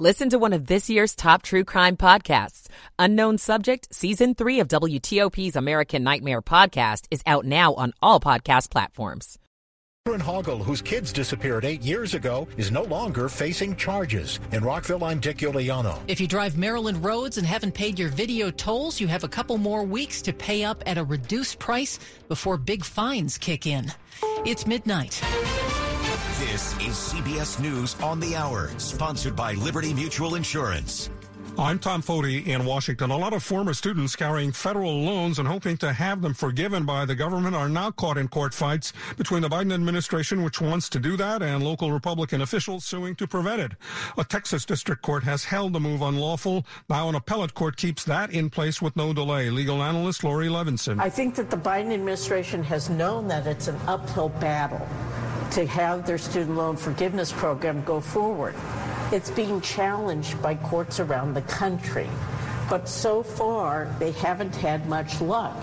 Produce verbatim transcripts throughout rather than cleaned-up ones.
Listen to one of this year's top true crime podcasts. Unknown Subject, Season three of W T O P's American Nightmare podcast is out now on all podcast platforms. Catherine Hoggle, whose kids disappeared eight years ago, is no longer facing charges. In Rockville, I'm Dick Iuliano. If you drive Maryland roads and haven't paid your video tolls, you have a couple more weeks to pay up at a reduced price before big fines kick in. It's midnight. This is C B S News on the Hour, sponsored by Liberty Mutual Insurance. I'm Tom Foti in Washington. A lot of former students carrying federal loans and hoping to have them forgiven by the government are now caught in court fights between the Biden administration, which wants to do that, and local Republican officials suing to prevent it. A Texas district court has held the move unlawful. Now an appellate court keeps that in place with no delay. Legal analyst Lori Levinson. I think that the Biden administration has known that it's an uphill battle to have their student loan forgiveness program go forward. It's being challenged by courts around the country, but so far they haven't had much luck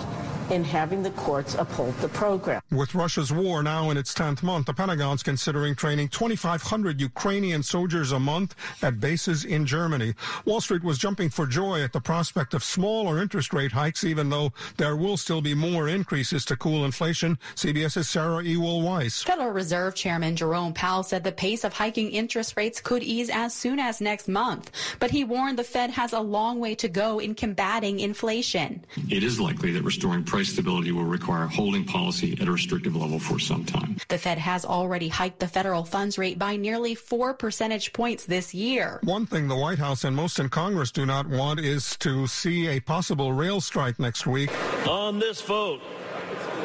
in having the courts uphold the program. With Russia's war now in its tenth month, the Pentagon's considering training twenty-five hundred Ukrainian soldiers a month at bases in Germany. Wall Street was jumping for joy at the prospect of smaller interest rate hikes, even though there will still be more increases to cool inflation. CBS's Sarah Ewol-Weiss. Federal Reserve Chairman Jerome Powell said the pace of hiking interest rates could ease as soon as next month, but he warned the Fed has a long way to go in combating inflation. It is likely that restoring price stability will require holding policy at a restrictive level for some time. The Fed has already hiked the federal funds rate by nearly four percentage points this year. One thing the White House and most in Congress do not want is to see a possible rail strike next week. On this vote,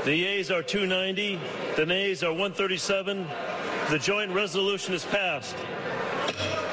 the yeas are two ninety, the nays are one thirty-seven. The joint resolution is passed.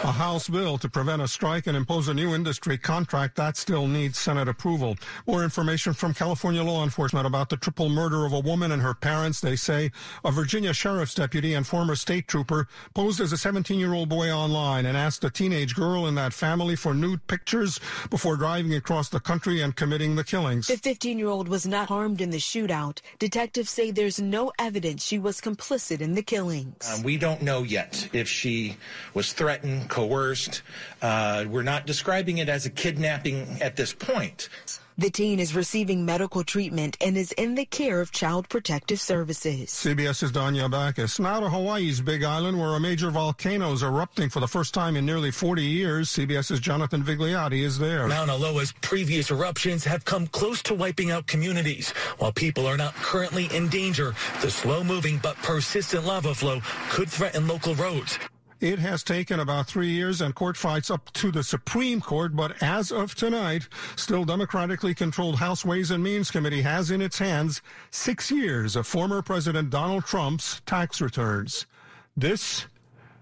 A House bill to prevent a strike and impose a new industry contract, that still needs Senate approval. More information from California law enforcement about the triple murder of a woman and her parents. They say a Virginia sheriff's deputy and former state trooper posed as a seventeen-year-old boy online and asked a teenage girl in that family for nude pictures before driving across the country and committing the killings. The fifteen-year-old was not harmed in the shootout. Detectives say there's no evidence she was complicit in the killings. Um, we don't know yet if she was threatened, coerced. Uh, we're not describing it as a kidnapping at this point. The teen is receiving medical treatment and is in the care of Child Protective Services. CBS's Donya Backus. Now to Hawaii's Big Island, where a major volcano is erupting for the first time in nearly forty years. CBS's Jonathan Vigliotti is there. Mauna Loa's previous eruptions have come close to wiping out communities. While people are not currently in danger, the slow-moving but persistent lava flow could threaten local roads. It has taken about three years and court fights up to the Supreme Court, but as of tonight, still democratically controlled House Ways and Means Committee has in its hands six years of former President Donald Trump's tax returns. This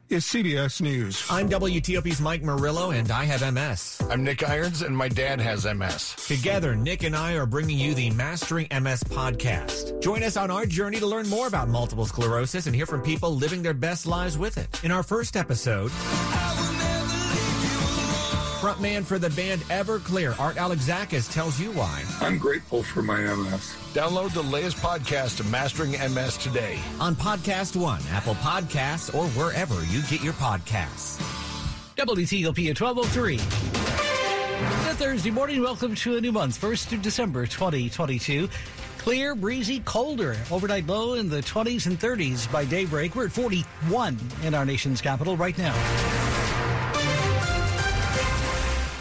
is C B S News. I'm W T O P's Mike Murillo, and I have M S. I'm Nick Irons, and my dad has M S. Together, Nick and I are bringing you the Mastering M S podcast. Join us on our journey to learn more about multiple sclerosis and hear from people living their best lives with it. In our first episode, frontman for the band Everclear, Art Alexakis, tells you why. I'm grateful for my M S. Download the latest podcast of Mastering M S today. On Podcast One, Apple Podcasts, or wherever you get your podcasts. W T O P at twelve oh three. Good Thursday morning. Welcome to a new month, first of December twenty twenty-two. Clear, breezy, colder. Overnight low in the twenties and thirties by daybreak. We're at forty-one in our nation's capital right now.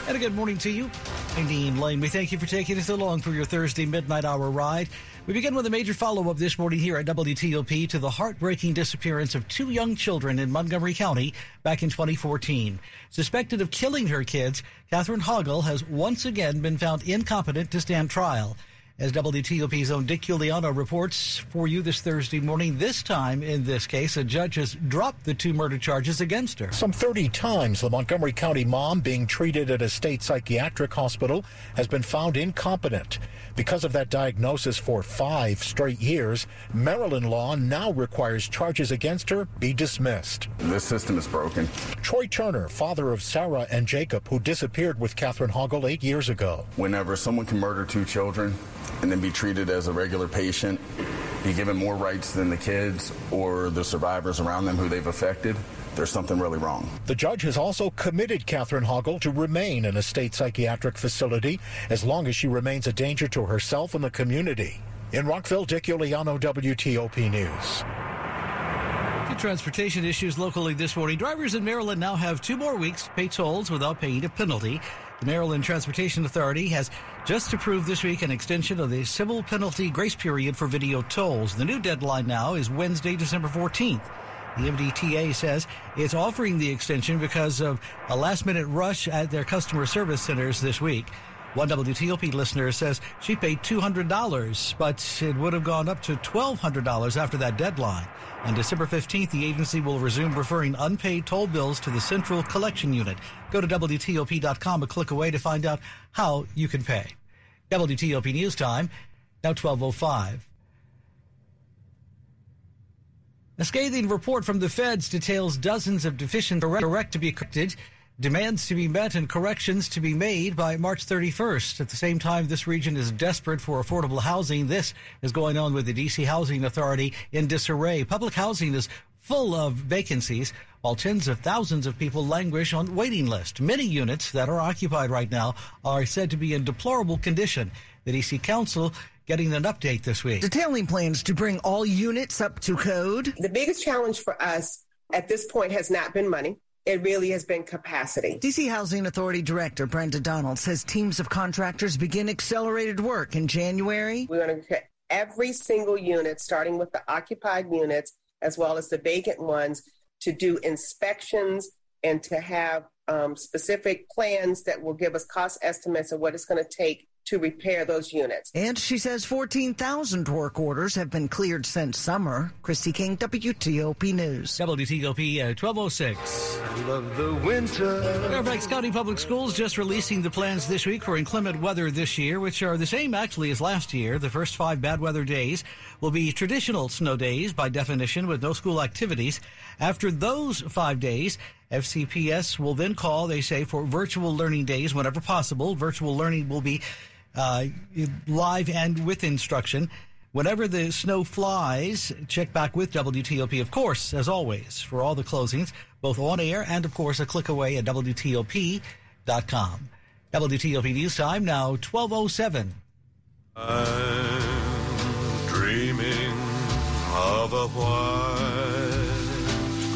And a good morning to you. I'm Dean Lane. We thank you for taking us along for your Thursday midnight hour ride. We begin with a major follow-up this morning here at W T O P to the heartbreaking disappearance of two young children in Montgomery County back in twenty fourteen. Suspected of killing her kids, Catherine Hoggle has once again been found incompetent to stand trial. As W T O P's own Dick Iuliano reports for you this Thursday morning, this time in this case, a judge has dropped the two murder charges against her. Some thirty times, the Montgomery County mom being treated at a state psychiatric hospital has been found incompetent. Because of that diagnosis for five straight years, Maryland law now requires charges against her be dismissed. This system is broken. Troy Turner, father of Sarah and Jacob, who disappeared with Catherine Hoggle eight years ago. Whenever someone can murder two children and then be treated as a regular patient, be given more rights than the kids or the survivors around them who they've affected, there's something really wrong. The judge has also committed Catherine Hoggle to remain in a state psychiatric facility as long as she remains a danger to herself and the community. In Rockville, Dick Iuliano, W T O P News. Transportation issues locally this morning. Drivers in Maryland now have two more weeks to pay tolls without paying a penalty. The Maryland Transportation Authority has just approved this week an extension of the civil penalty grace period for video tolls. The new deadline now is Wednesday, December fourteenth. The M D T A says it's offering the extension because of a last-minute rush at their customer service centers this week. One W T O P listener says she paid two hundred dollars, but it would have gone up to twelve hundred dollars after that deadline. On December fifteenth, the agency will resume referring unpaid toll bills to the Central Collection Unit. Go to W T O P dot com a click away to find out how you can pay. W T O P News Time, now twelve oh five. A scathing report from the feds details dozens of deficient direct to be corrected. Demands to be met and corrections to be made by March thirty-first. At the same time, this region is desperate for affordable housing. This is going on with the D C Housing Authority in disarray. Public housing is full of vacancies, while tens of thousands of people languish on waiting lists. Many units that are occupied right now are said to be in deplorable condition. The D C Council getting an update this week, detailing plans to bring all units up to code. The biggest challenge for us at this point has not been money. It really has been capacity. D C Housing Authority Director Brenda Donald says teams of contractors begin accelerated work in January. We're going to get every single unit, starting with the occupied units as well as the vacant ones, to do inspections and to have um, specific plans that will give us cost estimates of what it's going to take to repair those units. And she says fourteen thousand work orders have been cleared since summer. Christy King, W T O P News. W T O P at twelve oh six. I love the winter. Fairfax County Public Schools just releasing the plans this week for inclement weather this year, which are the same actually as last year. The first five bad weather days will be traditional snow days by definition with no school activities. After those five days, F C P S will then call, they say, for virtual learning days whenever possible. Virtual learning will be uh, live and with instruction. Whenever the snow flies, check back with W T O P, of course, as always, for all the closings, both on air and, of course, a click away at W T O P dot com. W T O P News Time, now twelve oh seven. I'm dreaming of a white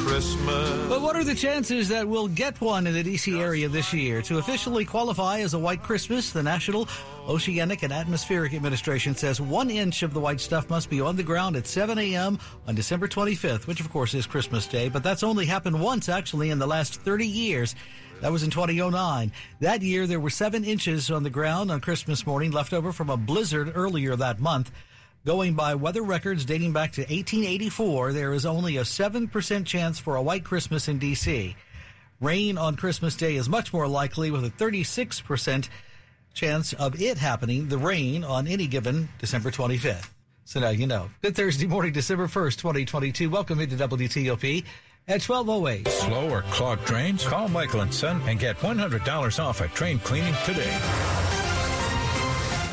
Christmas. But what are the chances that we'll get one in the D C area this year? To officially qualify as a white Christmas, the National Oceanic and Atmospheric Administration says one inch of the white stuff must be on the ground at seven a.m. on December twenty-fifth, which, of course, is Christmas Day. But that's only happened once, actually, in the last thirty years. That was in twenty oh nine. That year, there were seven inches on the ground on Christmas morning, left over from a blizzard earlier that month. Going by weather records dating back to eighteen eighty-four, there is only a seven percent chance for a white Christmas in D C. Rain on Christmas Day is much more likely, with a thirty-six percent chance of it happening, the rain, on any given December twenty-fifth. So now you know. Good Thursday morning, December first, twenty twenty-two. Welcome into W T O P at twelve oh eight. Slow or clogged drains? Call Michael and Son and get one hundred dollars off a drain cleaning today.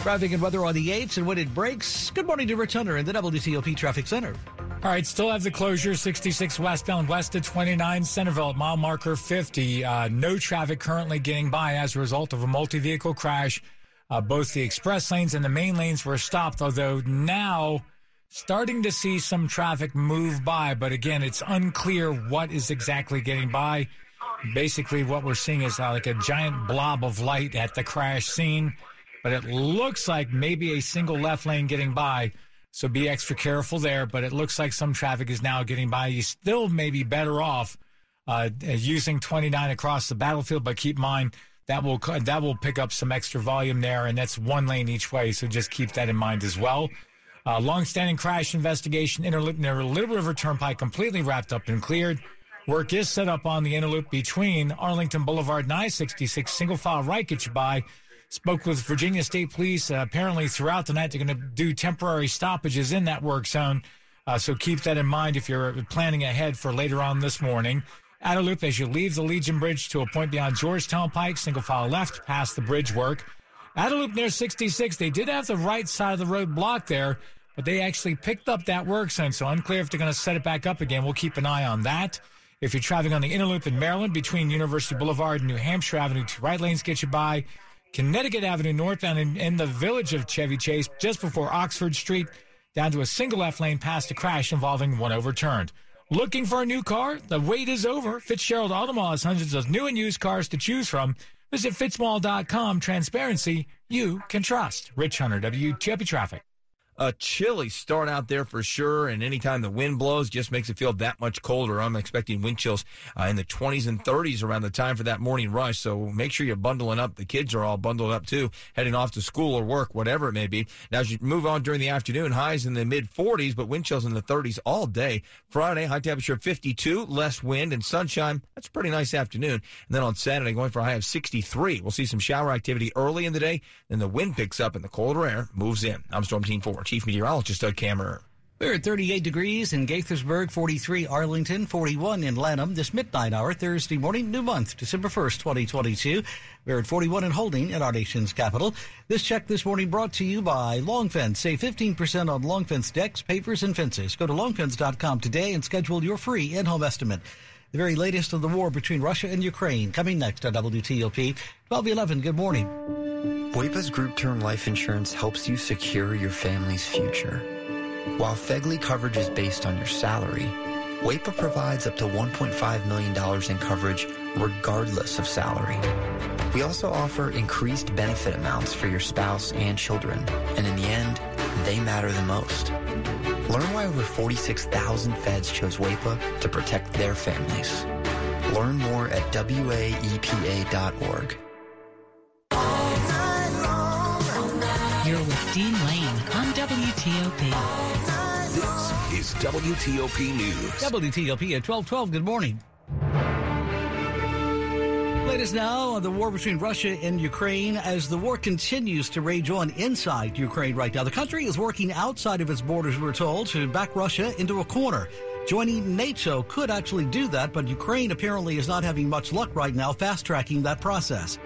Traffic and weather on the eights, and when it breaks, good morning to Rich Hunter in the W T O P Traffic Center. All right, still have the closure, sixty-six westbound west to twenty-nine Centerville at mile marker fifty. Uh, no traffic currently getting by as a result of a multi-vehicle crash. Uh, both the express lanes and the main lanes were stopped, although now starting to see some traffic move by. But again, it's unclear what is exactly getting by. Basically, what we're seeing is uh, like a giant blob of light at the crash scene. But it looks like maybe a single left lane getting by, so be extra careful there. But it looks like some traffic is now getting by. You still may be better off uh, using twenty-nine across the battlefield, but keep in mind that will that will pick up some extra volume there, and that's one lane each way, so just keep that in mind as well. Uh, long-standing crash investigation, Interloop, Little River Turnpike completely wrapped up and cleared. Work is set up on the Interloop between Arlington Boulevard and I sixty-six. Single-file right gets you by. Spoke with Virginia State Police. Uh, apparently, throughout the night, they're going to do temporary stoppages in that work zone. Uh, so keep that in mind if you're planning ahead for later on this morning. Outer Loop, as you leave the Legion Bridge to a point beyond Georgetown Pike, single file left past the bridge work. Outer Loop near sixty-six, they did have the right side of the road blocked there, but they actually picked up that work zone, so unclear if they're going to set it back up again. We'll keep an eye on that. If you're traveling on the Inner Loop in Maryland, between University Boulevard and New Hampshire Avenue, two right lanes get you by. Connecticut Avenue northbound in, in the village of Chevy Chase, just before Oxford Street, down to a single left lane past a crash involving one overturned. Looking for a new car? The wait is over. Fitzgerald Auto Mall has hundreds of new and used cars to choose from. Visit fitz mall dot com. Transparency you can trust. Rich Hunter, W T O P Traffic. A chilly start out there for sure, and anytime the wind blows, just makes it feel that much colder. I'm expecting wind chills uh, in the twenties and thirties around the time for that morning rush, so make sure you're bundling up. The kids are all bundled up, too, heading off to school or work, whatever it may be. Now, as you move on during the afternoon, highs in the mid-forties, but wind chills in the thirties all day. Friday, high temperature fifty-two, less wind and sunshine. That's a pretty nice afternoon. And then on Saturday, going for a high of sixty-three. We'll see some shower activity early in the day, then the wind picks up and the colder air moves in. I'm Storm Team four. Chief Meteorologist Doug Kammerer. We're at thirty-eight degrees in Gaithersburg, forty-three Arlington, forty-one in Lanham. This midnight hour, Thursday morning, new month, December first, twenty twenty-two. We're at forty-one and holding at our nation's capital. This check this morning brought to you by Longfence. Save fifteen percent on Longfence decks, pavers, and fences. Go to longfence dot com today and schedule your free in-home estimate. The very latest of the war between Russia and Ukraine coming next on W T O P. twelve eleven, good morning. W I P A's group term life insurance helps you secure your family's future. While F E G L I coverage is based on your salary, W I P A provides up to one point five million dollars in coverage regardless of salary. We also offer increased benefit amounts for your spouse and children, and in the end, they matter the most. Learn why over forty-six thousand feds chose W I P A to protect their families. Learn more at W A E P A dot org. You're with Dean Lane on W T O P. This is W T O P News. W T O P at twelve twelve. Good morning. Latest now on the war between Russia and Ukraine as the war continues to rage on inside Ukraine right now. The country is working outside of its borders, we're told, to back Russia into a corner. Joining NATO could actually do that, but Ukraine apparently is not having much luck right now fast-tracking that process.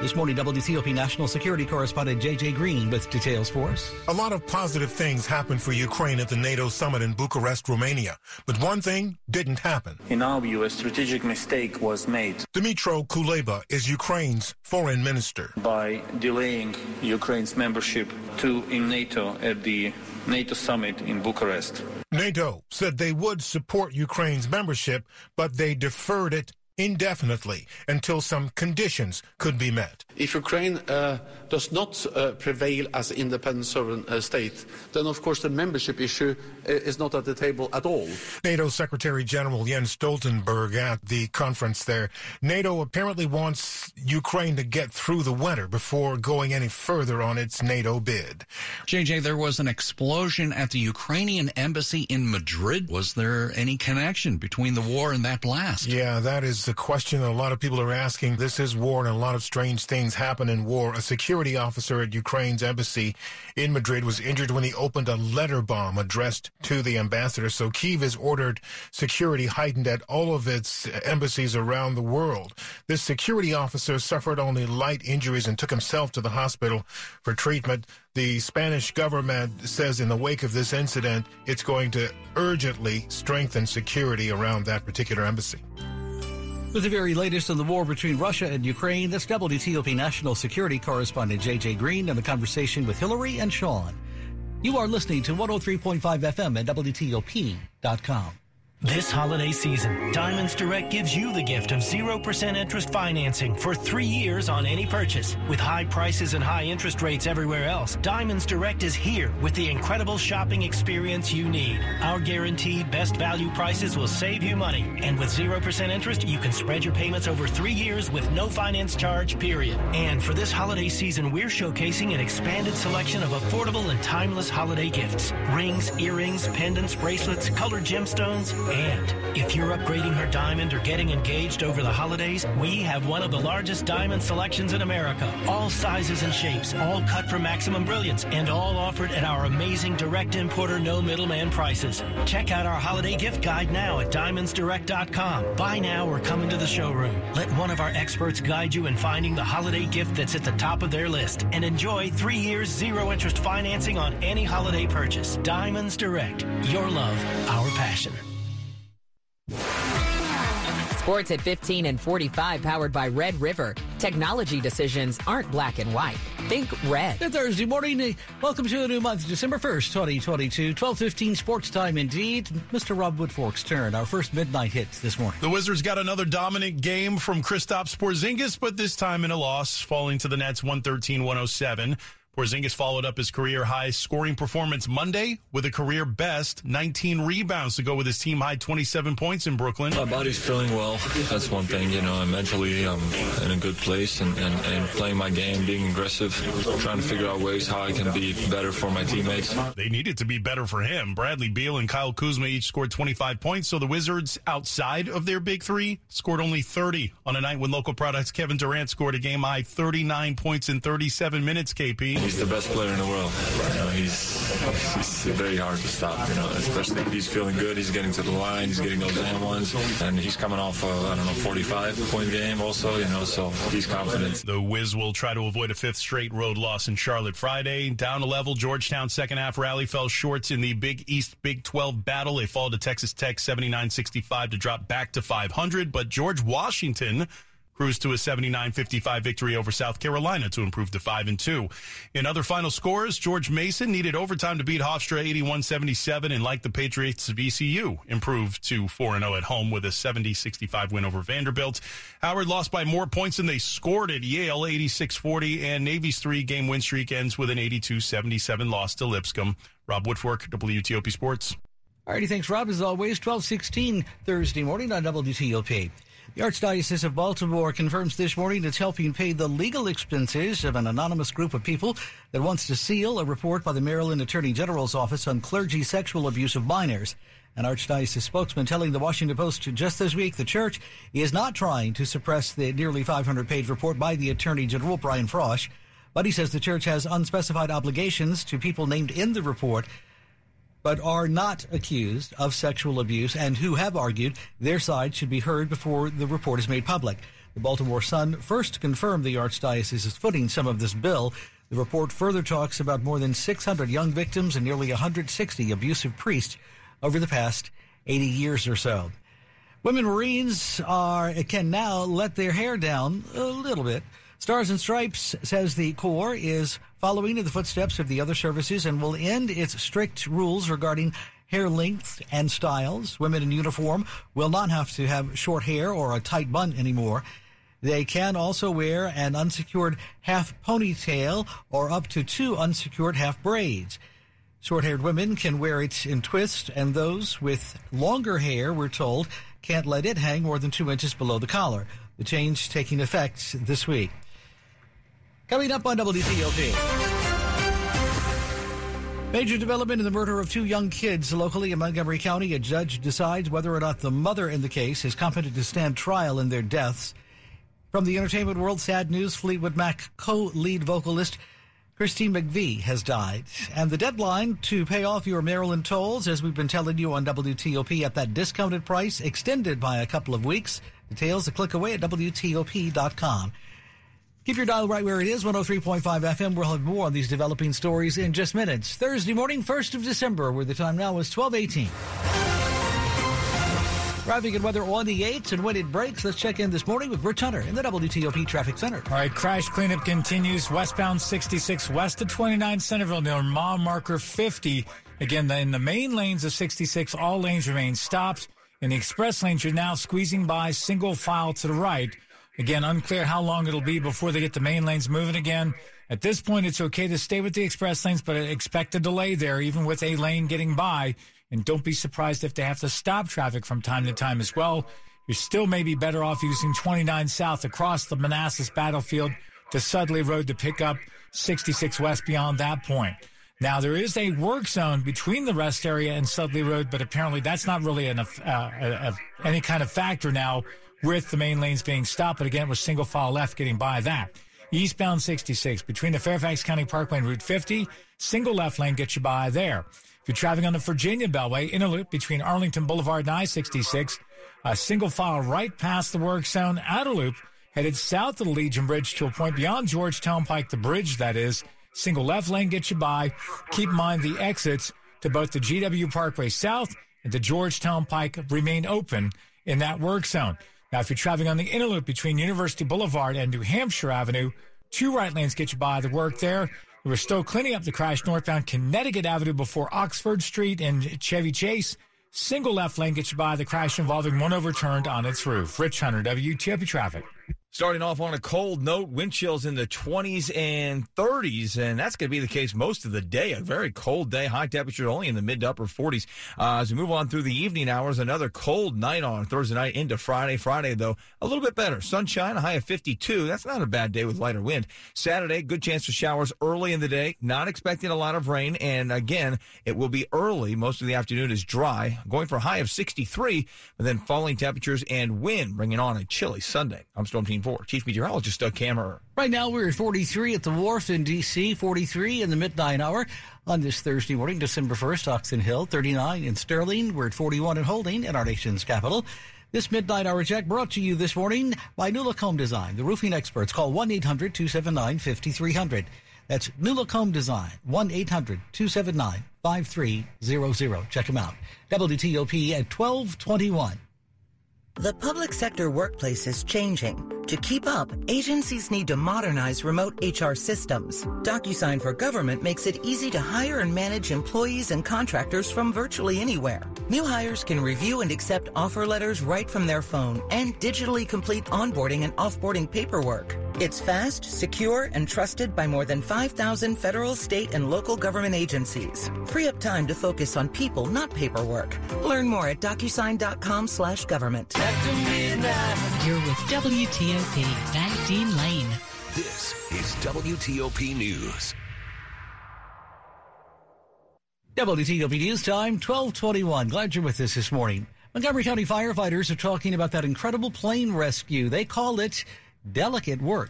This morning, W T O P National Security Correspondent J J. Green with details for us. A lot of positive things happened for Ukraine at the NATO summit in Bucharest, Romania. But one thing didn't happen. In our view, a strategic mistake was made. Dmytro Kuleba is Ukraine's foreign minister. By delaying Ukraine's membership to in NATO at the NATO summit in Bucharest. NATO said they would support Ukraine's membership, but they deferred it indefinitely until some conditions could be met. If Ukraine uh, does not uh, prevail as an independent sovereign uh, state, then of course the membership issue is not at the table at all. NATO Secretary General Jens Stoltenberg at the conference there. NATO apparently wants Ukraine to get through the winter before going any further on its NATO bid. J J, there was an explosion at the Ukrainian embassy in Madrid. Was there any connection between the war and that blast? Yeah, that is the question a lot of people are asking. This is war, and a lot of strange things happen in war. A security officer at Ukraine's embassy in Madrid was injured when he opened a letter bomb addressed to the ambassador. So Kyiv has ordered security heightened at all of its embassies around the world. This security officer suffered only light injuries and took himself to the hospital for treatment. The Spanish government says in the wake of this incident, it's going to urgently strengthen security around that particular embassy. With the very latest on the war between Russia and Ukraine, that's W T O P National Security Correspondent J J. Green and the conversation with Hillary and Sean. You are listening to one oh three point five F M at W T O P dot com. This holiday season, Diamonds Direct gives you the gift of zero percent interest financing for three years on any purchase. With high prices and high interest rates everywhere else, Diamonds Direct is here with the incredible shopping experience you need. Our guaranteed best value prices will save you money. And with zero percent interest, you can spread your payments over three years with no finance charge, period. And for this holiday season, we're showcasing an expanded selection of affordable and timeless holiday gifts. Rings, earrings, pendants, bracelets, colored gemstones. And if you're upgrading her diamond or getting engaged over the holidays, we have one of the largest diamond selections in America. All sizes and shapes, all cut for maximum brilliance, and all offered at our amazing direct importer, no middleman prices. Check out our holiday gift guide now at diamonds direct dot com. Buy now or come into the showroom. Let one of our experts guide you in finding the holiday gift that's at the top of their list. And enjoy three years zero interest financing on any holiday purchase. Diamonds Direct. Your love, our passion. Sports at fifteen and forty-five, powered by Red River. Technology decisions aren't black and white. Think red. Good Thursday morning. Welcome to a new month, December first, twenty twenty-two. twelve fifteen sports time indeed. Mister Rob Woodfork's turn. Our first midnight hit this morning. The Wizards got another dominant game from Kristaps Porzingis, but this time in a loss, falling to the Nets one thirteen to one oh seven. Porzingis followed up his career-high scoring performance Monday with a career-best nineteen rebounds to go with his team-high twenty-seven points in Brooklyn. My body's feeling well. That's one thing, you know, and mentally I'm in a good place and, and, and playing my game, being aggressive, trying to figure out ways how I can be better for my teammates. They needed to be better for him. Bradley Beal and Kyle Kuzma each scored twenty-five points, so the Wizards, outside of their big three, scored only thirty on a night when local products Kevin Durant scored a game-high thirty-nine points in thirty-seven minutes, K P. He's the best player in the world. You know, he's, he's very hard to stop, you know, especially if he's feeling good. He's getting to the line. He's getting those and ones. And he's coming off a, I don't know, forty-five-point game also, you know, so he's confident. The Wiz will try to avoid a fifth straight road loss in Charlotte Friday. Down a level, Georgetown's second-half rally fell short in the Big East Big twelve battle. They fall to Texas Tech seventy-nine sixty-five to drop back to five hundred. But George Washington cruised to a seventy-nine fifty-five victory over South Carolina to improve to five and two. In other final scores, George Mason needed overtime to beat Hofstra eighty-one seventy-seven, and like the Patriots, V C U improved to four and oh at home with a seventy sixty-five win over Vanderbilt. Howard lost by more points than they scored at Yale, eighty-six forty, and Navy's three-game win streak ends with an eighty-two seventy-seven loss to Lipscomb. Rob Woodfork, W T O P Sports. All righty, thanks, Rob. As always, twelve sixteen Thursday morning on W T O P. The Archdiocese of Baltimore confirms this morning it's helping pay the legal expenses of an anonymous group of people that wants to seal a report by the Maryland Attorney General's Office on clergy sexual abuse of minors. An Archdiocese spokesman telling the Washington Post just this week the church is not trying to suppress the nearly five hundred page report by the Attorney General, Brian Frosch, but he says the church has unspecified obligations to people named in the report but are not accused of sexual abuse and who have argued their side should be heard before the report is made public. The Baltimore Sun first confirmed the Archdiocese is footing some of this bill. The report further talks about more than six hundred young victims and nearly one hundred sixty abusive priests over the past eighty years or so. Women Marines are can now let their hair down a little bit. Stars and Stripes says the Corps is following in the footsteps of the other services and will end its strict rules regarding hair length and styles. Women in uniform will not have to have short hair or a tight bun anymore. They can also wear an unsecured half ponytail or up to two unsecured half braids. Short-haired women can wear it in twists, and those with longer hair, we're told, can't let it hang more than two inches below the collar. The change taking effect this week. Coming up on W T O P. Major development in the murder of two young kids locally in Montgomery County. A judge decides whether or not the mother in the case is competent to stand trial in their deaths. From the entertainment world, sad news, Fleetwood Mac co-lead vocalist Christine McVie has died. And the deadline to pay off your Maryland tolls, as we've been telling you on W T O P, at that discounted price, extended by a couple of weeks. Details a click away at W T O P dot com. Keep your dial right where it is, one oh three point five F M. We'll have more on these developing stories in just minutes. Thursday morning, first of December, where the time now is twelve eighteen. Traffic and weather on the eights, and when it breaks, let's check in this morning with Rich Hunter in the W T O P Traffic Center. All right, crash cleanup continues. Westbound sixty-six west of twenty-nine Centerville near mile marker fifty. Again, in the main lanes of sixty-six, all lanes remain stopped. and the express lanes are now squeezing by single file to the right. Again, unclear how long it'll be before they get the main lanes moving again. At this point, it's okay to stay with the express lanes, but expect a delay there, even with a lane getting by. And don't be surprised if they have to stop traffic from time to time as well. You still may be better off using twenty-nine South across the Manassas Battlefield to Sudley Road to pick up sixty-six West beyond that point. Now, there is a work zone between the rest area and Sudley Road, but apparently that's not really an, uh, uh, any kind of factor now with the main lanes being stopped. But again, it was single file left getting by that. Eastbound sixty-six between the Fairfax County Parkway and Route fifty, single left lane gets you by there. If you're traveling on the Virginia Beltway, in a loop between Arlington Boulevard and I sixty-six, a single file right past the work zone, outer loop, headed south of the Legion Bridge to a point beyond Georgetown Pike, the bridge that is. Single left lane gets you by. Keep in mind the exits to both the G W Parkway South and the Georgetown Pike remain open in that work zone. Now, if you're traveling on the inner loop between University Boulevard and New Hampshire Avenue, two right lanes get you by the work there. We're still cleaning up the crash northbound Connecticut Avenue before Oxford Street and Chevy Chase. Single left lane gets you by the crash involving one overturned on its roof. Rich Hunter, W T O P traffic. Starting off on a cold note, wind chills in the twenties and thirties, and that's going to be the case most of the day. A very cold day, high temperature only in the mid to upper forties. Uh, as we move on through the evening hours, another cold night on Thursday night into Friday. Friday, though, a little bit better. Sunshine, a high of fifty-two. That's not a bad day with lighter wind. Saturday, good chance for showers early in the day. Not expecting a lot of rain, and again, it will be early. Most of the afternoon is dry. Going for a high of sixty-three, but then falling temperatures and wind, bringing on a chilly Sunday. I'm Storm Team four, Chief Meteorologist Doug Kammerer. Right now, we're at forty-three at the Wharf in D C, forty-three in the midnight hour on this Thursday morning, December first, Oxon Hill, thirty-nine in Sterling. We're at forty-one in Holding in our nation's capital. This midnight hour check brought to you this morning by Nulacombe Design, the roofing experts. Call one eight hundred two seven nine five three zero zero. That's Nulacombe Design, one eight hundred two seven nine five three zero zero. Check them out. W T O P at twelve twenty-one. The public sector workplace is changing. To keep up, agencies need to modernize remote H R systems. DocuSign for Government makes it easy to hire and manage employees and contractors from virtually anywhere. New hires can review and accept offer letters right from their phone and digitally complete onboarding and offboarding paperwork. It's fast, secure, and trusted by more than five thousand federal, state, and local government agencies. Free up time to focus on people, not paperwork. Learn more at DocuSign.com slash government. After midnight. You're with W T O P and Dean Lane. This is W T O P News. W T O P News time, twelve twenty-one. Glad you're with us this morning. Montgomery County firefighters are talking about that incredible plane rescue. They call it delicate work.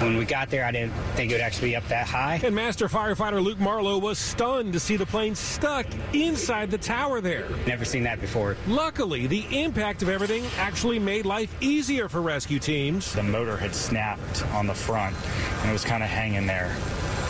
When we got there, I didn't think it would actually be up that high. And Master Firefighter Luke Marlowe was stunned to see the plane stuck inside the tower there. Never seen that before. Luckily, the impact of everything actually made life easier for rescue teams. The motor had snapped on the front, and it was kind of hanging there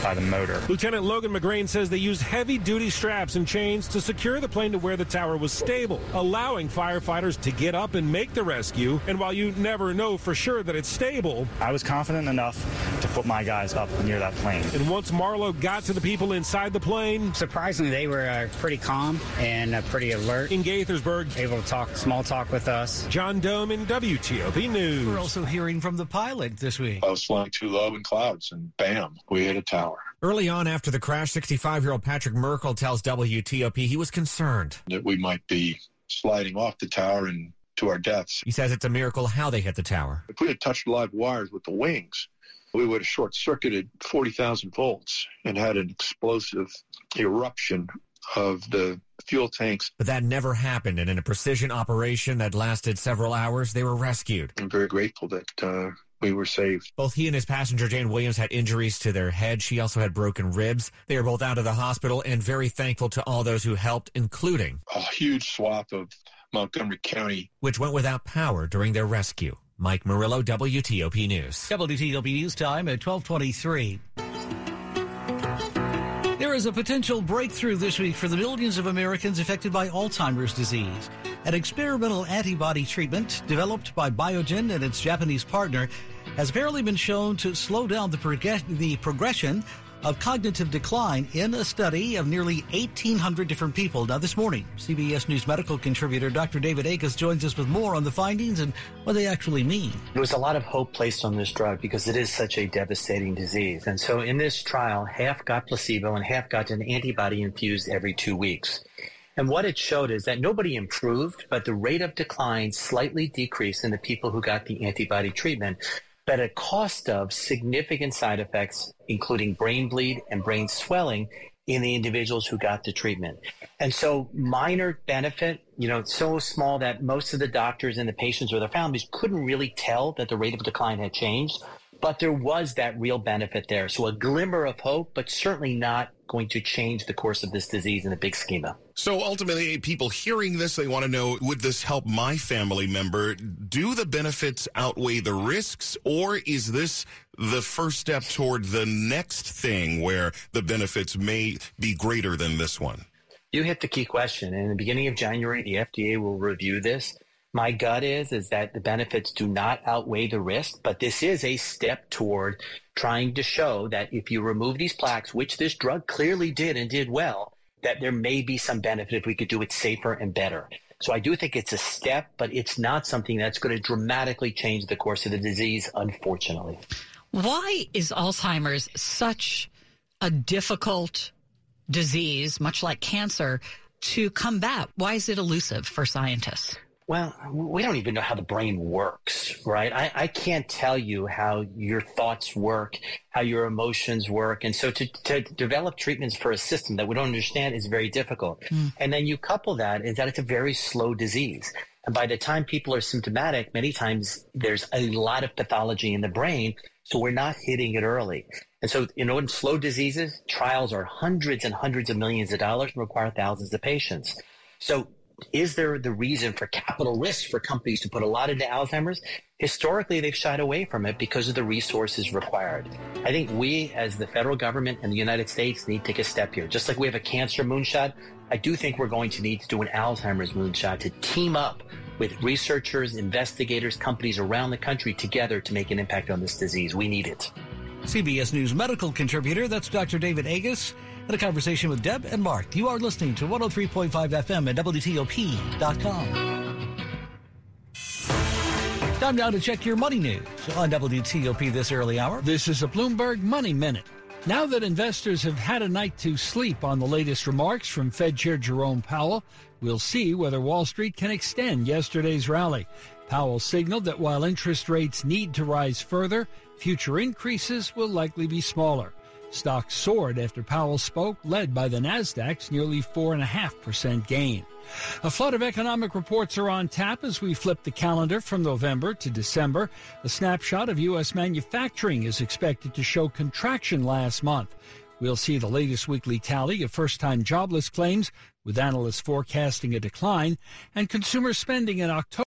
by the motor. Lieutenant Logan McGrain says they used heavy-duty straps and chains to secure the plane to where the tower was stable, allowing firefighters to get up and make the rescue. And while you never know for sure that it's stable, I was confident enough to put my guys up near that plane. And once Marlowe got to the people inside the plane, surprisingly, they were uh, pretty calm and uh, pretty alert. In Gaithersburg, able to talk small talk with us. John Doman, W T O P News. We're also hearing from the pilot this week. I was flying too low in clouds, and bam, we hit a tower. Early on after the crash, sixty-five-year-old Patrick Merkel tells W T O P he was concerned that we might be sliding off the tower and to our deaths. He says it's a miracle how they hit the tower. If we had touched live wires with the wings, we would have short-circuited forty thousand volts and had an explosive eruption of the fuel tanks. But that never happened, and in a precision operation that lasted several hours, they were rescued. I'm very grateful that uh, we were saved. Both he and his passenger, Jane Williams, had injuries to their head. She also had broken ribs. They are both out of the hospital and very thankful to all those who helped, including a huge swath of Montgomery County, which went without power during their rescue. Mike Murillo, W T O P News. W T O P News time at twelve twenty-three. There is a potential breakthrough this week for the millions of Americans affected by Alzheimer's disease. An experimental antibody treatment developed by Biogen and its Japanese partner has apparently been shown to slow down the, prog- the progression of cognitive decline in a study of nearly eighteen hundred different people. Now, this morning, C B S News medical contributor Doctor David Agus joins us with more on the findings and what they actually mean. There was a lot of hope placed on this drug because it is such a devastating disease. And so in this trial, half got placebo and half got an antibody infused every two weeks. And what it showed is that nobody improved, but the rate of decline slightly decreased in the people who got the antibody treatment, but at a cost of significant side effects, including brain bleed and brain swelling in the individuals who got the treatment. And so minor benefit, you know, so small that most of the doctors and the patients or their families couldn't really tell that the rate of decline had changed, but there was that real benefit there. So a glimmer of hope, but certainly not going to change the course of this disease in a big schema. So ultimately, people hearing this, they want to know, would this help my family member? Do the benefits outweigh the risks, or is this the first step toward the next thing where the benefits may be greater than this one? You hit the key question. In the beginning of January, the F D A will review this. My gut is, is that the benefits do not outweigh the risk, but this is a step toward trying to show that if you remove these plaques, which this drug clearly did and did well, that there may be some benefit if we could do it safer and better. So I do think it's a step, but it's not something that's going to dramatically change the course of the disease, unfortunately. Why is Alzheimer's such a difficult disease, much like cancer, to combat? Why is it elusive for scientists? Well, we don't even know how the brain works, right? I, I can't tell you how your thoughts work, how your emotions work. And so to, to develop treatments for a system that we don't understand is very difficult. Mm. And then you couple that is that it's a very slow disease. And by the time people are symptomatic, many times there's a lot of pathology in the brain. So we're not hitting it early. And so in order to slow diseases, trials are hundreds and hundreds of millions of dollars and require thousands of patients. So is there the reason for capital risk for companies to put a lot into Alzheimer's? Historically, they've shied away from it because of the resources required. I think we, as the federal government and the United States, need to take a step here. Just like we have a cancer moonshot, I do think we're going to need to do an Alzheimer's moonshot to team up with researchers, investigators, companies around the country together to make an impact on this disease. We need it. C B S News medical contributor, that's Doctor David Agus, in a conversation with Deb and Mark. You are listening to one oh three point five F M at W T O P dot com. Time now to check your money news on W T O P this early hour. This is a Bloomberg Money Minute. Now that investors have had a night to sleep on the latest remarks from Fed Chair Jerome Powell, we'll see whether Wall Street can extend yesterday's rally. Powell signaled that while interest rates need to rise further, future increases will likely be smaller. Stocks soared after Powell spoke, led by the Nasdaq's nearly four point five percent gain. A flood of economic reports are on tap as we flip the calendar from November to December. A snapshot of U S manufacturing is expected to show contraction last month. We'll see the latest weekly tally of first-time jobless claims, with analysts forecasting a decline, and consumer spending in October.